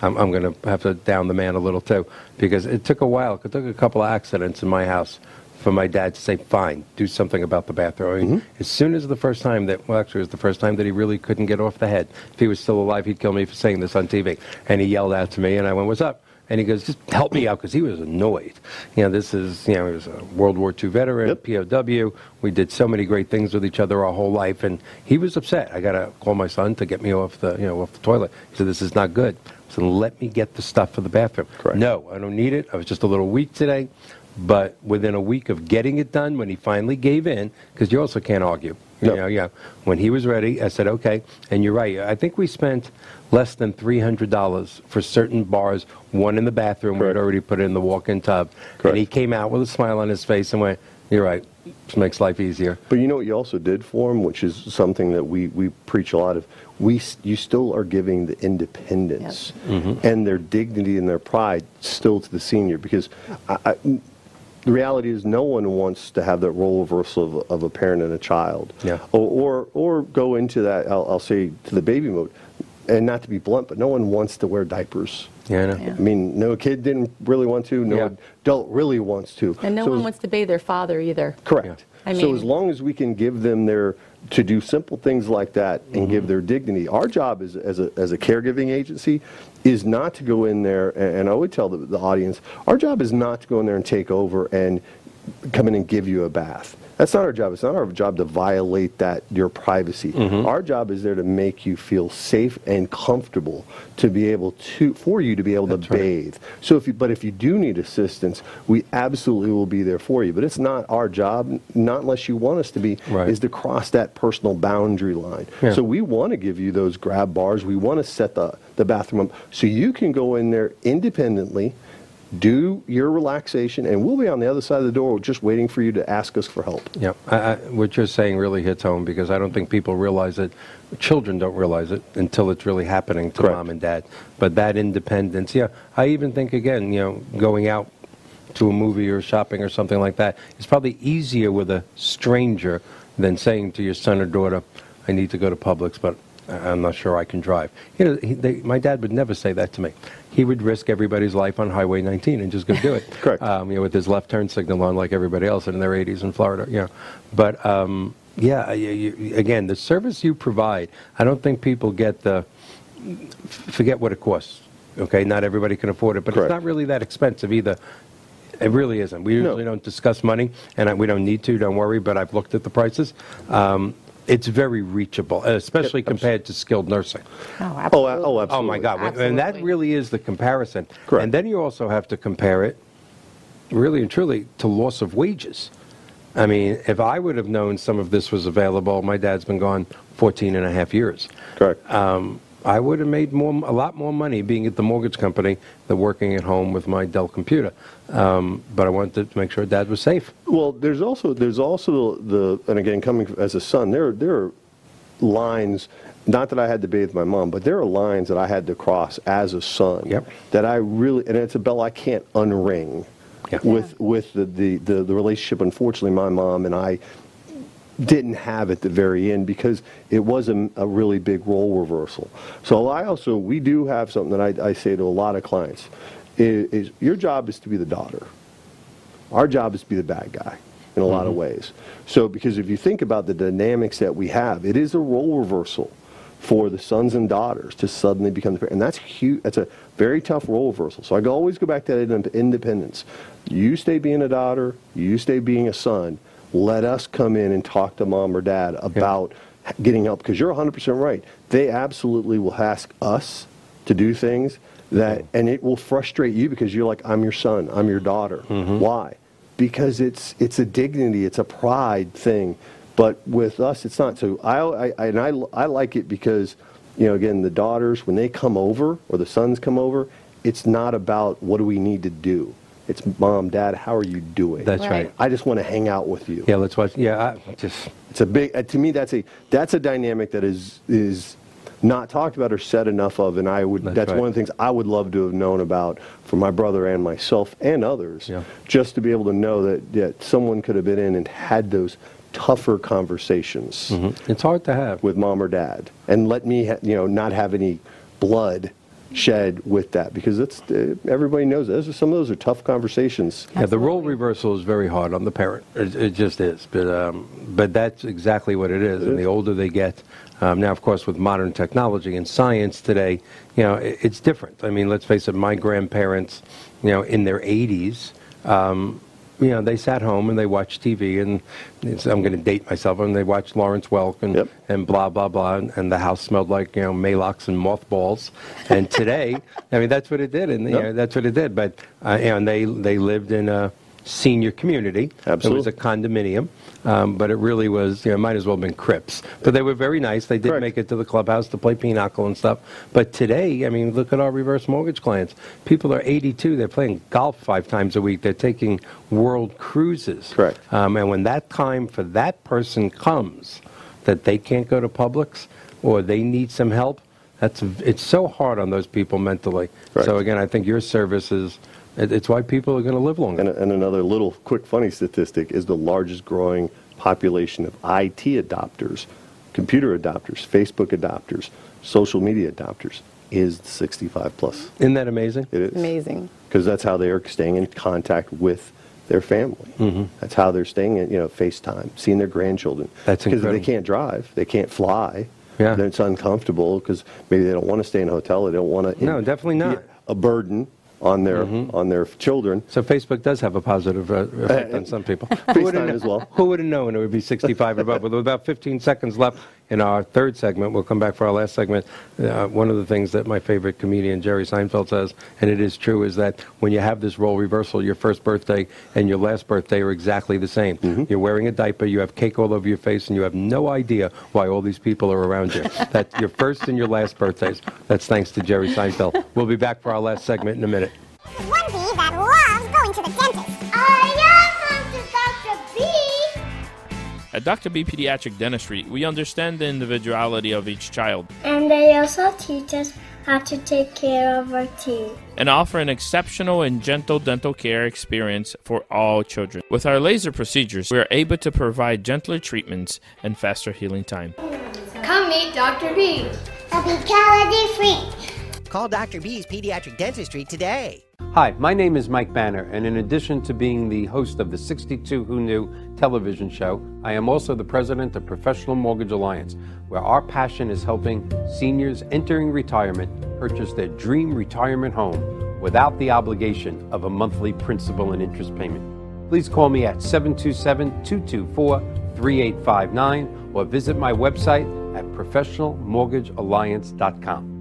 I'm, I'm going to have to down the man a little too, because it took a while. It took a couple of accidents in my house for my dad to say, fine, do something about the bathroom. Mm-hmm. As soon as the first time that, well, actually it was the first time that he really couldn't get off the head. If he was still alive, he'd kill me for saying this on T V. And he yelled out to me, and I went, what's up? And he goes, just help me out, because he was annoyed. You know, this is, you know, he was a World War Two veteran, yep. P O W. We did so many great things with each other our whole life, and he was upset. I got to call my son to get me off the, you know, off the toilet. He said, this is not good. I said, let me get the stuff for the bathroom. Correct. No, I don't need it. I was just a little weak today. But within a week of getting it done, when he finally gave in, because you also can't argue. You yep. know, yeah. When he was ready, I said, okay. And you're right. I think we spent less than three hundred dollars for certain bars, one in the bathroom. Correct. We had already put it in the walk-in tub. Correct. And he came out with a smile on his face and went, you're right. It makes life easier. But you know what you also did for him, which is something that we, we preach a lot of, we you still are giving the independence yep. mm-hmm. and their dignity and their pride still to the senior, because I, I, the reality is no one wants to have that role reversal of, of a parent and a child. Yeah. Or, or, or go into that, I'll, I'll say, to the baby mode. And not to be blunt, but no one wants to wear diapers. Yeah, I know. Yeah. I mean, no kid didn't really want to. No yeah. adult really wants to. And no so one as, wants to be their father either. Correct. Yeah. I mean, so as long as we can give them their, to do simple things like that and mm-hmm. give their dignity. Our job is, as a as a caregiving agency is not to go in there, and, and I would tell the, the audience, our job is not to go in there and take over and come in and give you a bath. That's not our job. It's not our job to violate that, your privacy. Mm-hmm. Our job is there to make you feel safe and comfortable to be able to, for you to be able That's to right. bathe. So if you, but if you do need assistance, we absolutely will be there for you. But it's not our job, not unless you want us to be, right. is to cross that personal boundary line. Yeah. So we want to give you those grab bars. We want to set the, the bathroom up so you can go in there independently, do your relaxation, and we'll be on the other side of the door just waiting for you to ask us for help. Yeah, I, I, what you're saying really hits home, because I don't think people realize it. Children don't realize it until it's really happening to Correct. Mom and dad. But that independence, yeah, I even think, again, you know, going out to a movie or shopping or something like that is probably easier with a stranger than saying to your son or daughter, I need to go to Publix, but I'm not sure I can drive. You know, he, they, my dad would never say that to me. He would risk everybody's life on Highway nineteen and just go do it. Correct. Um, you know, with his left turn signal on, like everybody else in their eighties in Florida. You know, but um, yeah, you, you, again, the service you provide, I don't think people get the forget what it costs. Okay, not everybody can afford it, but Correct. It's not really that expensive either. It really isn't. We usually no. don't discuss money, and I, we don't need to. Don't worry. But I've looked at the prices. Um, It's very reachable, especially yep, compared to skilled nursing. Oh, absolutely. Oh, oh, absolutely. Oh my God. Absolutely. And that really is the comparison. Correct. And then you also have to compare it, really and truly, to loss of wages. I mean, if I would have known some of this was available, my dad's been gone fourteen and a half years. Correct. Um, I would have made more, a lot more money being at the mortgage company than working at home with my Dell computer. Um, but I wanted to make sure Dad was safe. Well, there's also there's also the, and again, coming as a son, there there are lines. Not that I had to bathe my mom, but there are lines that I had to cross as a son. Yep. That I really, and it's a bell I can't unring. Yeah. With with the, the the the relationship, unfortunately, my mom and I didn't have at the very end, because it was a, a really big role reversal. So I also, we do have something that I, I say to a lot of clients, is, is your job is to be the daughter. Our job is to be the bad guy in a mm-hmm. lot of ways. So because if you think about the dynamics that we have, it is a role reversal for the sons and daughters to suddenly become the parent. And that's huge. That's a very tough role reversal. So I always go back to that independence. You stay being a daughter, you stay being a son, let us come in and talk to mom or dad about yeah. getting help, because you're one hundred percent right. They absolutely will ask us to do things that, and it will frustrate you, because you're like, I'm your son, I'm your daughter. Mm-hmm. Why? Because it's it's a dignity, it's a pride thing, but with us it's not. So I, I and I I like it, because, you know, again, the daughters, when they come over or the sons come over, it's not about what do we need to do. It's mom, dad, how are you doing? That's right. I just want to hang out with you. Yeah, let's watch. Yeah, I just. It's a big, uh, to me, that's a that's a dynamic that is is not talked about or said enough of, and I would that's, that's right. one of the things I would love to have known about for my brother and myself and others, yeah. just to be able to know that, that someone could have been in and had those tougher conversations. Mm-hmm. It's hard to have with mom or dad, and let me, ha- you know, not have any blood shed with that, because it's, uh, everybody knows those are, some of those are tough conversations. Yeah, the role reversal is very hard on the parent. It, it just is, but um, but that's exactly what it is. It and is. The older they get, um, now of course with modern technology and science today, you know, it, it's different. I mean, let's face it, my grandparents, you know, in their eighties. Um, You know, they sat home and they watched T V, and it's, I'm going to date myself, and they watched Lawrence Welk and, yep. and blah, blah, blah, and, and the house smelled like, you know, Maalox and mothballs. And today, I mean, that's what it did, and yep. you know, that's what it did. But uh, you know, and they, they lived in a senior community. Absolutely. It was a condominium, um, but it really was, you know, might as well have been Crips. But they were very nice. They did Correct. Make it to the clubhouse to play pinochle and stuff. But today, I mean, look at our reverse mortgage clients. People are eighty-two. They're playing golf five times a week. They're taking world cruises. Correct. Um, and when that time for that person comes, that they can't go to Publix or they need some help, that's it's so hard on those people mentally. Right. So again, I think your services. It's why people are going to live longer. And, and another little quick funny statistic is the largest growing population of I T adopters, computer adopters, Facebook adopters, social media adopters is sixty-five plus. Isn't that amazing? It is. Amazing. Because that's how they are staying in contact with their family. Mm-hmm. That's how they're staying in, you know, FaceTime, seeing their grandchildren. That's incredible. Because they can't drive, they can't fly. Yeah. Then it's uncomfortable because maybe they don't want to stay in a hotel. They don't want to. No, definitely not. A burden. On their mm-hmm. on their children. So Facebook does have a positive uh, effect uh, on some people. FaceTime as well. Who would have known it would be sixty-five or above? With about fifteen seconds left in our third segment, we'll come back for our last segment. Uh, one of the things that my favorite comedian Jerry Seinfeld says, and it is true, is that when you have this role reversal, your first birthday and your last birthday are exactly the same. Mm-hmm. You're wearing a diaper, you have cake all over your face, and you have no idea why all these people are around you. That's your first and your last birthdays. That's thanks to Jerry Seinfeld. We'll be back for our last segment in a minute. One bee that loves going to the dentist. I am Mister Doctor B. At Doctor B Pediatric Dentistry, we understand the individuality of each child. And they also teach us how to take care of our teeth. And offer an exceptional and gentle dental care experience for all children. With our laser procedures, we are able to provide gentler treatments and faster healing time. Come meet Doctor B. A brutality free. Call Doctor B's Pediatric Dentistry today. Hi, my name is Mike Banner, and in addition to being the host of the sixty-two Who Knew television show, I am also the president of Professional Mortgage Alliance, where our passion is helping seniors entering retirement purchase their dream retirement home without the obligation of a monthly principal and interest payment. Please call me at seven two seven, two two four, three eight five nine or visit my website at professional mortgage alliance dot com.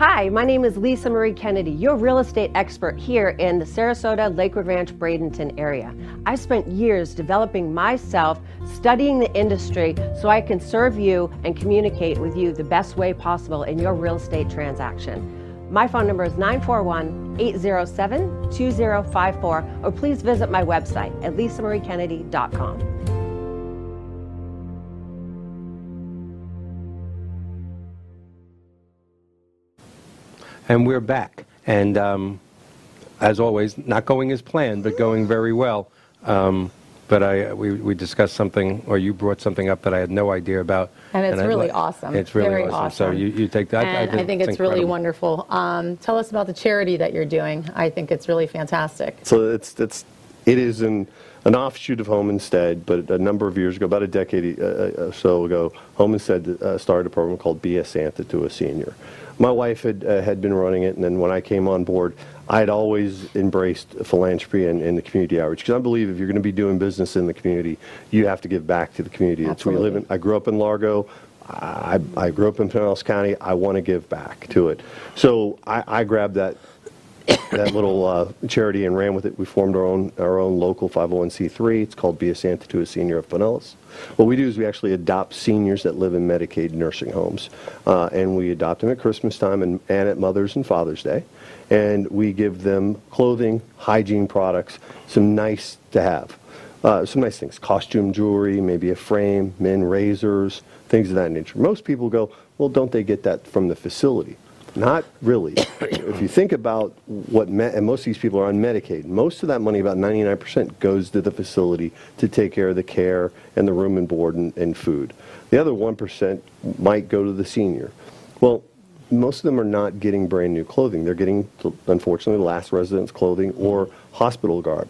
Hi, my name is Lisa Marie Kennedy, your real estate expert here in the Sarasota, Lakewood Ranch, Bradenton area. I've spent years developing myself, studying the industry so I can serve you and communicate with you the best way possible in your real estate transaction. My phone number is nine four one, eight zero seven, two zero five four, or please visit my website at lisa marie kennedy dot com. And we're back. And um, as always, not going as planned, but going very well. Um, but I, we, we discussed something, or you brought something up that I had no idea about. And it's and really awesome. It's really very awesome. awesome. So you, you take that. And I, I, think I think it's, it's really wonderful. Um, tell us about the charity that you're doing. I think it's really fantastic. So it's, it's, it is an, an offshoot of Home Instead, but a number of years ago, about a decade or so ago, Home Instead uh, started a program called Be a Santa to a Senior. My wife had, uh, had been running it, and then when I came on board, I had always embraced philanthropy and, and the community outreach, because I believe if you're going to be doing business in the community, you have to give back to the community. Absolutely. It's we live in. I grew up in Largo. I, I grew up in Pinellas County. I want to give back to it. So I, I grabbed that that little uh, charity and ran with it. We formed our own our own local five oh one c three. It's called Be a Santa to a Senior of Pinellas. What we do is we actually adopt seniors that live in Medicaid nursing homes, uh, and we adopt them at Christmas time and, and at Mother's and Father's Day, and we give them clothing, hygiene products, some nice to have, uh, some nice things, costume jewelry, maybe a frame, men razors, things of that nature. Most people go, well, don't they get that from the facility? Not really. If you think about what, me and most of these people are on Medicaid, most of that money, about ninety-nine percent, goes to the facility to take care of the care and the room and board and, and food. The other one percent might go to the senior. Well, most of them are not getting brand new clothing. They're getting, unfortunately, last residence clothing or hospital garb.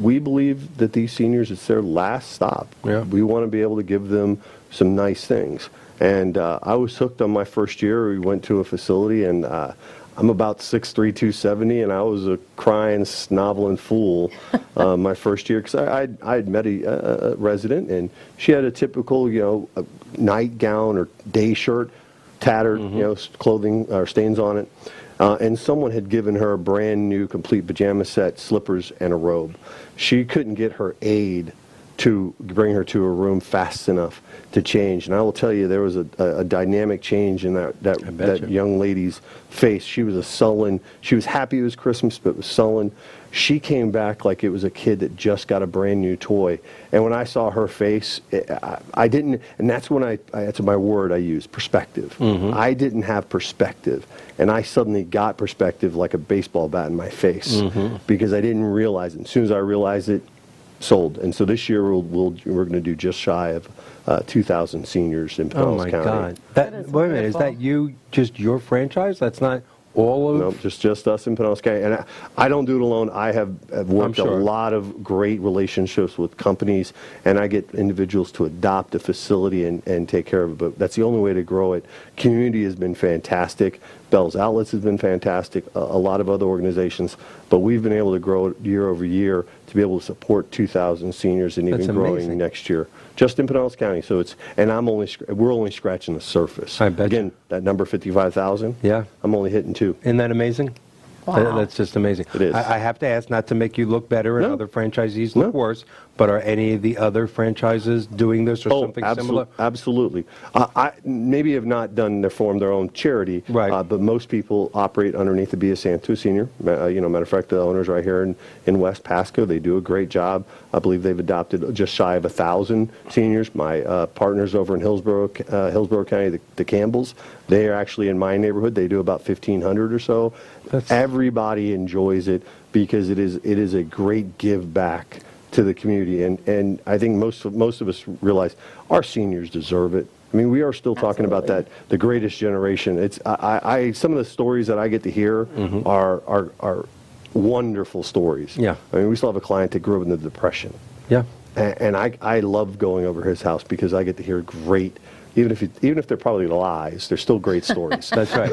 We believe that these seniors, it's their last stop. Yeah. We want to be able to give them some nice things. And uh, I was hooked on my first year. We went to a facility, and uh, I'm about six three, two seventy, and I was a crying, snoveling fool uh, my first year, because I, I had met a, a resident, and she had a typical, you know, a nightgown or day shirt, tattered, mm-hmm. you know, clothing or stains on it. Uh, and someone had given her a brand new complete pajama set, slippers, and a robe. She couldn't get her aide to bring her to a room fast enough to change. And I will tell you, there was a, a, a dynamic change in that, that, that young lady's face. She was a sullen. She was happy it was Christmas, but was sullen. She came back like it was a kid that just got a brand new toy. And when I saw her face, it, I, I didn't, and that's when I, I, that's my word I used, perspective. Mm-hmm. I didn't have perspective. And I suddenly got perspective like a baseball bat in my face, mm-hmm. because I didn't realize it. As soon as I realized it, sold. And so this year we'll, we'll, we're going to do just shy of uh, two thousand seniors in Pinellas County. Oh my County. God. That, that wait a minute, is that you, just your franchise? That's not all of... No, nope, just, just us in Pinellas County. And I, I don't do it alone. I have, have worked sure. a lot of great relationships with companies, and I get individuals to adopt a facility and, and take care of it. But that's the only way to grow it. Community has been fantastic. Bell's Outlets has been fantastic, a, a lot of other organizations, but we've been able to grow it year over year to be able to support two thousand seniors and even growing next year, just in Pinellas County. So it's, and I'm only, we're only scratching the surface. I bet. Again, you. That number fifty-five thousand, yeah. I'm only hitting two. Isn't that amazing? Wow. That, that's just amazing. It is. I, I have to ask, not to make you look better and no. other franchisees look no. worse, but are any of the other franchises doing this or oh, something absolu similar? Absolutely. Uh, I maybe have not done their form their own charity, right. uh, but most people operate underneath the Be a Santa to a Senior. Uh, you know, matter of fact, the owners right here in, in West Pasco, they do a great job. I believe they've adopted just shy of a thousand seniors. My uh, partners over in Hillsborough, uh, Hillsborough County, the, the Campbells, they are actually in my neighborhood. They do about fifteen hundred or so. That's... Everybody enjoys it because it is it is a great give back to the community, and and I think most of, most of us realize our seniors deserve it. I mean, we are still Absolutely. Talking about that, the greatest generation. It's I, I some of the stories that I get to hear mm-hmm. are are are. wonderful stories. Yeah. I mean, we still have a client that grew up in the Depression. Yeah. And, and I, I love going over his house because I get to hear great, even if, it, even if they're probably lies, they're still great stories. That's right.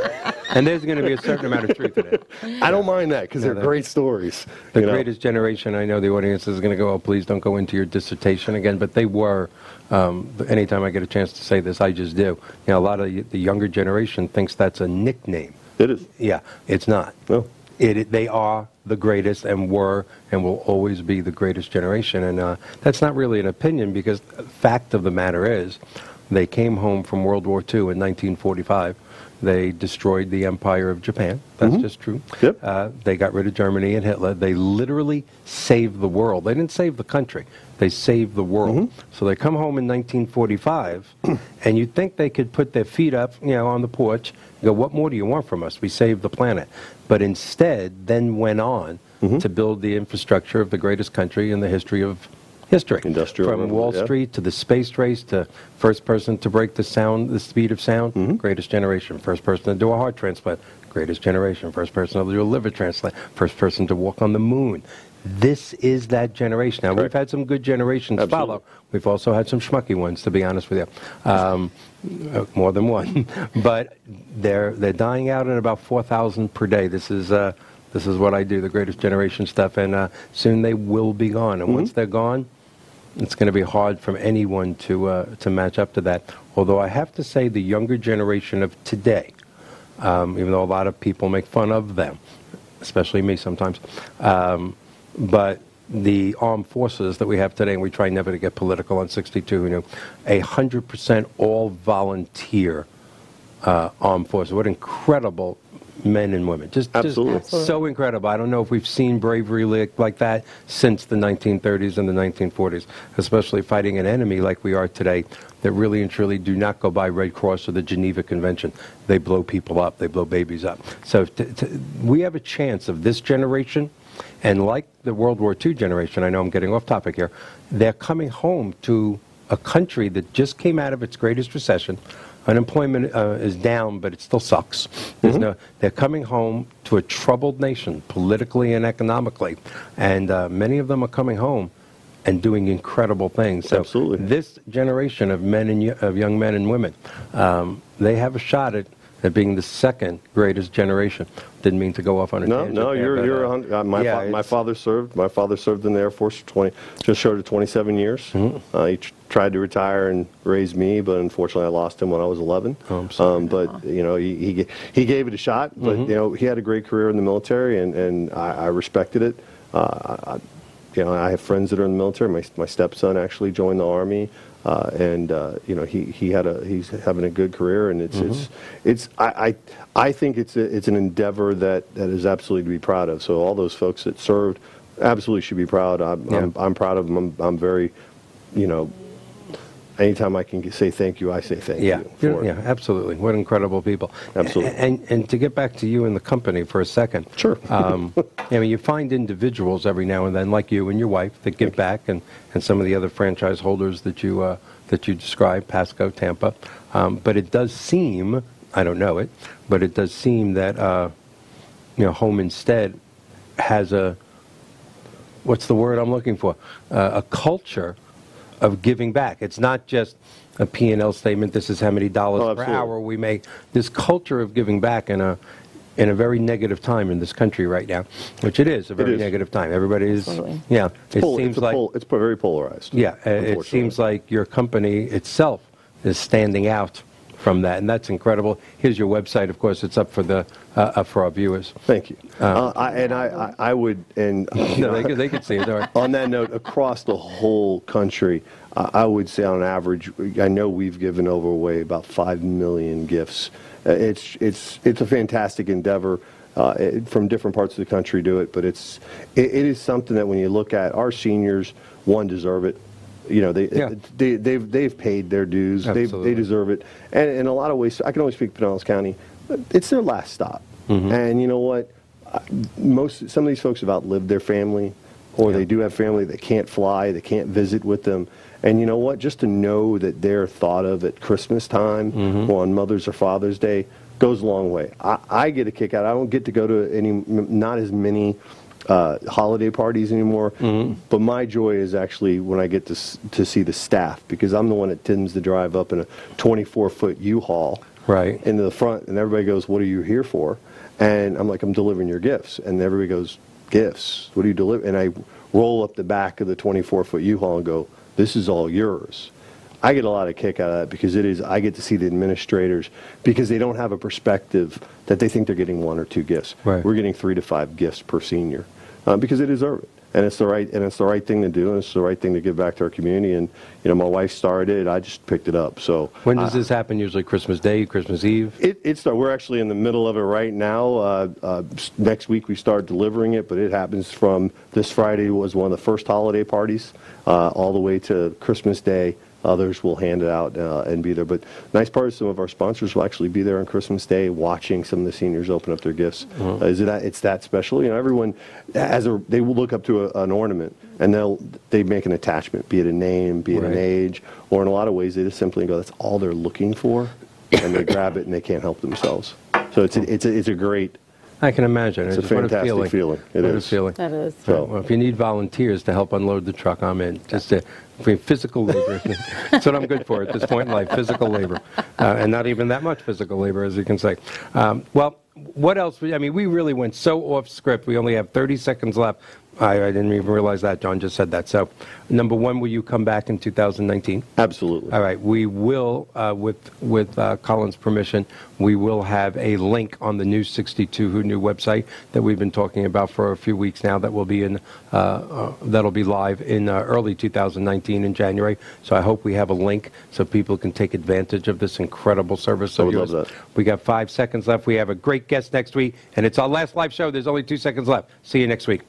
And there's going to be a certain amount of truth in it. I don't mind that because no, they're great stories. The greatest know? generation, I know the audience is going to go, oh, please don't go into your dissertation again, but they were, um, anytime I get a chance to say this, I just do. You know, a lot of the younger generation thinks that's a nickname. It is. Yeah, it's not. No. It, it, they are the greatest and were and will always be the greatest generation. And uh, that's not really an opinion because the fact of the matter is They came home from World War Two in nineteen forty-five. They destroyed the Empire of Japan. That's mm-hmm. just true. Yep. Uh, they got rid of Germany and Hitler. They literally saved the world. They didn't save the country. They saved the world. Mm-hmm. So they come home in nineteen forty-five, and you'd think they could put their feet up, you know, on the porch and go, what more do you want from us? We saved the planet. But instead, then went on mm-hmm. to build the infrastructure of the greatest country in the history of history. Industrial. From Wall yeah. Street to the space race to first person to break the sound, the speed of sound, mm-hmm. greatest generation. First person to do a heart transplant, greatest generation. First person to do a liver transplant, first person to walk on the moon. This is that generation. Now, correct. We've had some good generations absolutely. Follow. We've also had some schmucky ones, to be honest with you. Um, more than one. But they're they're dying out at about four thousand per day. This is... Uh, This is what I do, the greatest generation stuff, and uh, soon they will be gone. And mm-hmm. once they're gone, it's going to be hard for anyone to uh, to match up to that. Although I have to say the younger generation of today, um, even though a lot of people make fun of them, especially me sometimes, um, but the armed forces that we have today, and we try never to get political on sixty-two, you know, one hundred percent all-volunteer uh, armed forces. What incredible... men and women. Just, absolutely. Just so incredible. I don't know if we've seen bravery like that since the nineteen thirties and the nineteen forties, especially fighting an enemy like we are today that really and truly do not go by Red Cross or the Geneva Convention. They blow people up. They blow babies up. So t- t- we have a chance of this generation, and like the World War Two generation, I know I'm getting off topic here, they're coming home to a country that just came out of its greatest recession. Unemployment uh, is down, but it still sucks. Mm-hmm. No, they're coming home to a troubled nation, politically and economically. And uh, many of them are coming home and doing incredible things. So absolutely. This generation of men and of young men and women, um, they have a shot at, at being the second greatest generation. Didn't mean to go off on a no, tangent. No, no, you're, you're uh, one hundred, uh, my, yeah, fa- my father served. My father served in the Air Force for twenty, just short of twenty-seven years. Mm-hmm. Uh, he tr- tried to retire and raise me, but unfortunately, I lost him when I was eleven. Oh, I'm sorry. Um, but you know, he, he he gave it a shot. But mm-hmm. you know, he had a great career in the military, and and I, I respected it. Uh, I, you know, I have friends that are in the military. My my stepson actually joined the Army. Uh, and uh, you know he, he had a he's having a good career, and it's mm-hmm. it's it's I, I I think it's a, it's an endeavor that, that is absolutely to be proud of. So all those folks that served absolutely should be proud. I'm yeah. I'm, I'm proud of them. I'm, I'm very, you know. Anytime I can say thank you, I say thank yeah. you. For yeah, it. Absolutely. What incredible people. Absolutely. And, and and to get back to you and the company for a second. Sure. um, I mean, you find individuals every now and then, like you and your wife, that give back, and, and some of the other franchise holders that you uh, that you described, Pasco, Tampa. Um, but it does seem, I don't know it, but it does seem that uh, you know, Home Instead has a what's the word I'm looking for? Uh, a culture. Of giving back. It's not just a P and L statement, this is how many dollars oh, per hour we make. This culture of giving back in a in a very negative time in this country right now, which it is a very is. negative time. Everybody is, absolutely. Yeah, it's it pol- seems it's like... Pol- it's very polarized. Yeah, uh, it seems like your company itself is standing out from that, and that's incredible. Here's your website, of course, it's up for the uh, up for our viewers. Thank you. Um, uh, I, and I, I, I would, and uh, no, they, could, they could see it. Right. On that note, across the whole country, uh, I would say on average, I know we've given over away about five million gifts. Uh, it's it's it's a fantastic endeavor. Uh, it, from different parts of the country, do it, but it's it, it is something that when you look at our seniors, one deserve it. You know, they, yeah. they, they've they've paid their dues. They they deserve it. And in a lot of ways, I can only speak Pinellas County. It's their last stop. Mm-hmm. And you know what? Most some of these folks have outlived their family, or yeah. they do have family that can't fly, they can't visit with them. And you know what? Just to know that they're thought of at Christmas time mm-hmm. or on Mother's or Father's Day goes a long way. I, I get a kick out. I don't get to go to any, not as many. Uh, holiday parties anymore, mm-hmm. but my joy is actually when I get to s- to see the staff, because I'm the one that tends to drive up in a twenty-four foot U-Haul right into the front, and everybody goes, "What are you here for?" And I'm like, "I'm delivering your gifts," and everybody goes, "Gifts? What do you deliver?" And I roll up the back of the twenty-four foot U-Haul and go, "This is all yours." I get a lot of kick out of that because it is. I get to see the administrators because they don't have a perspective that they think they're getting one or two gifts. Right. We're getting three to five gifts per senior. Uh, because they deserve it, and it's the right and it's the right thing to do, and it's the right thing to give back to our community. And you know, my wife started it, I just picked it up. So when does uh, this happen? Usually Christmas Day, Christmas Eve? It, it's we're actually in the middle of it right now. Uh, uh, next week we start delivering it, but it happens from this Friday was one of the first holiday parties uh, all the way to Christmas Day. Others will hand it out uh, and be there. But nice part is some of our sponsors will actually be there on Christmas Day watching some of the seniors open up their gifts. Mm-hmm. uh, is it that, it's that special. You know, everyone, as a, they will look up to a, an ornament, and they'll they make an attachment, be it a name, be it right. an age, or in a lot of ways they just simply go, that's all they're looking for, and they grab it and they can't help themselves. So it's a, it's a, it's a great... I can imagine. It's, it's a fantastic what a feeling. feeling. It what is. a feeling. That is. So, well, if you need volunteers to help unload the truck, I'm in. Just a, physical labor. That's what I'm good for at this point in life, physical labor. Uh, and not even that much physical labor, as you can say. Um, well, what else? I mean, we really went so off script. We only have thirty seconds left. I, I didn't even realize that. John just said that. So, number one, will you come back in two thousand nineteen? Absolutely. All right. We will, uh, with with uh, Colin's permission, we will have a link on the new sixty-two Who Knew website that we've been talking about for a few weeks now. That will be in uh, uh, that'll be live in uh, early two thousand nineteen in January. So I hope we have a link so people can take advantage of this incredible service. I would love that. We got five seconds left. We have a great guest next week, and it's our last live show. There's only two seconds left. See you next week.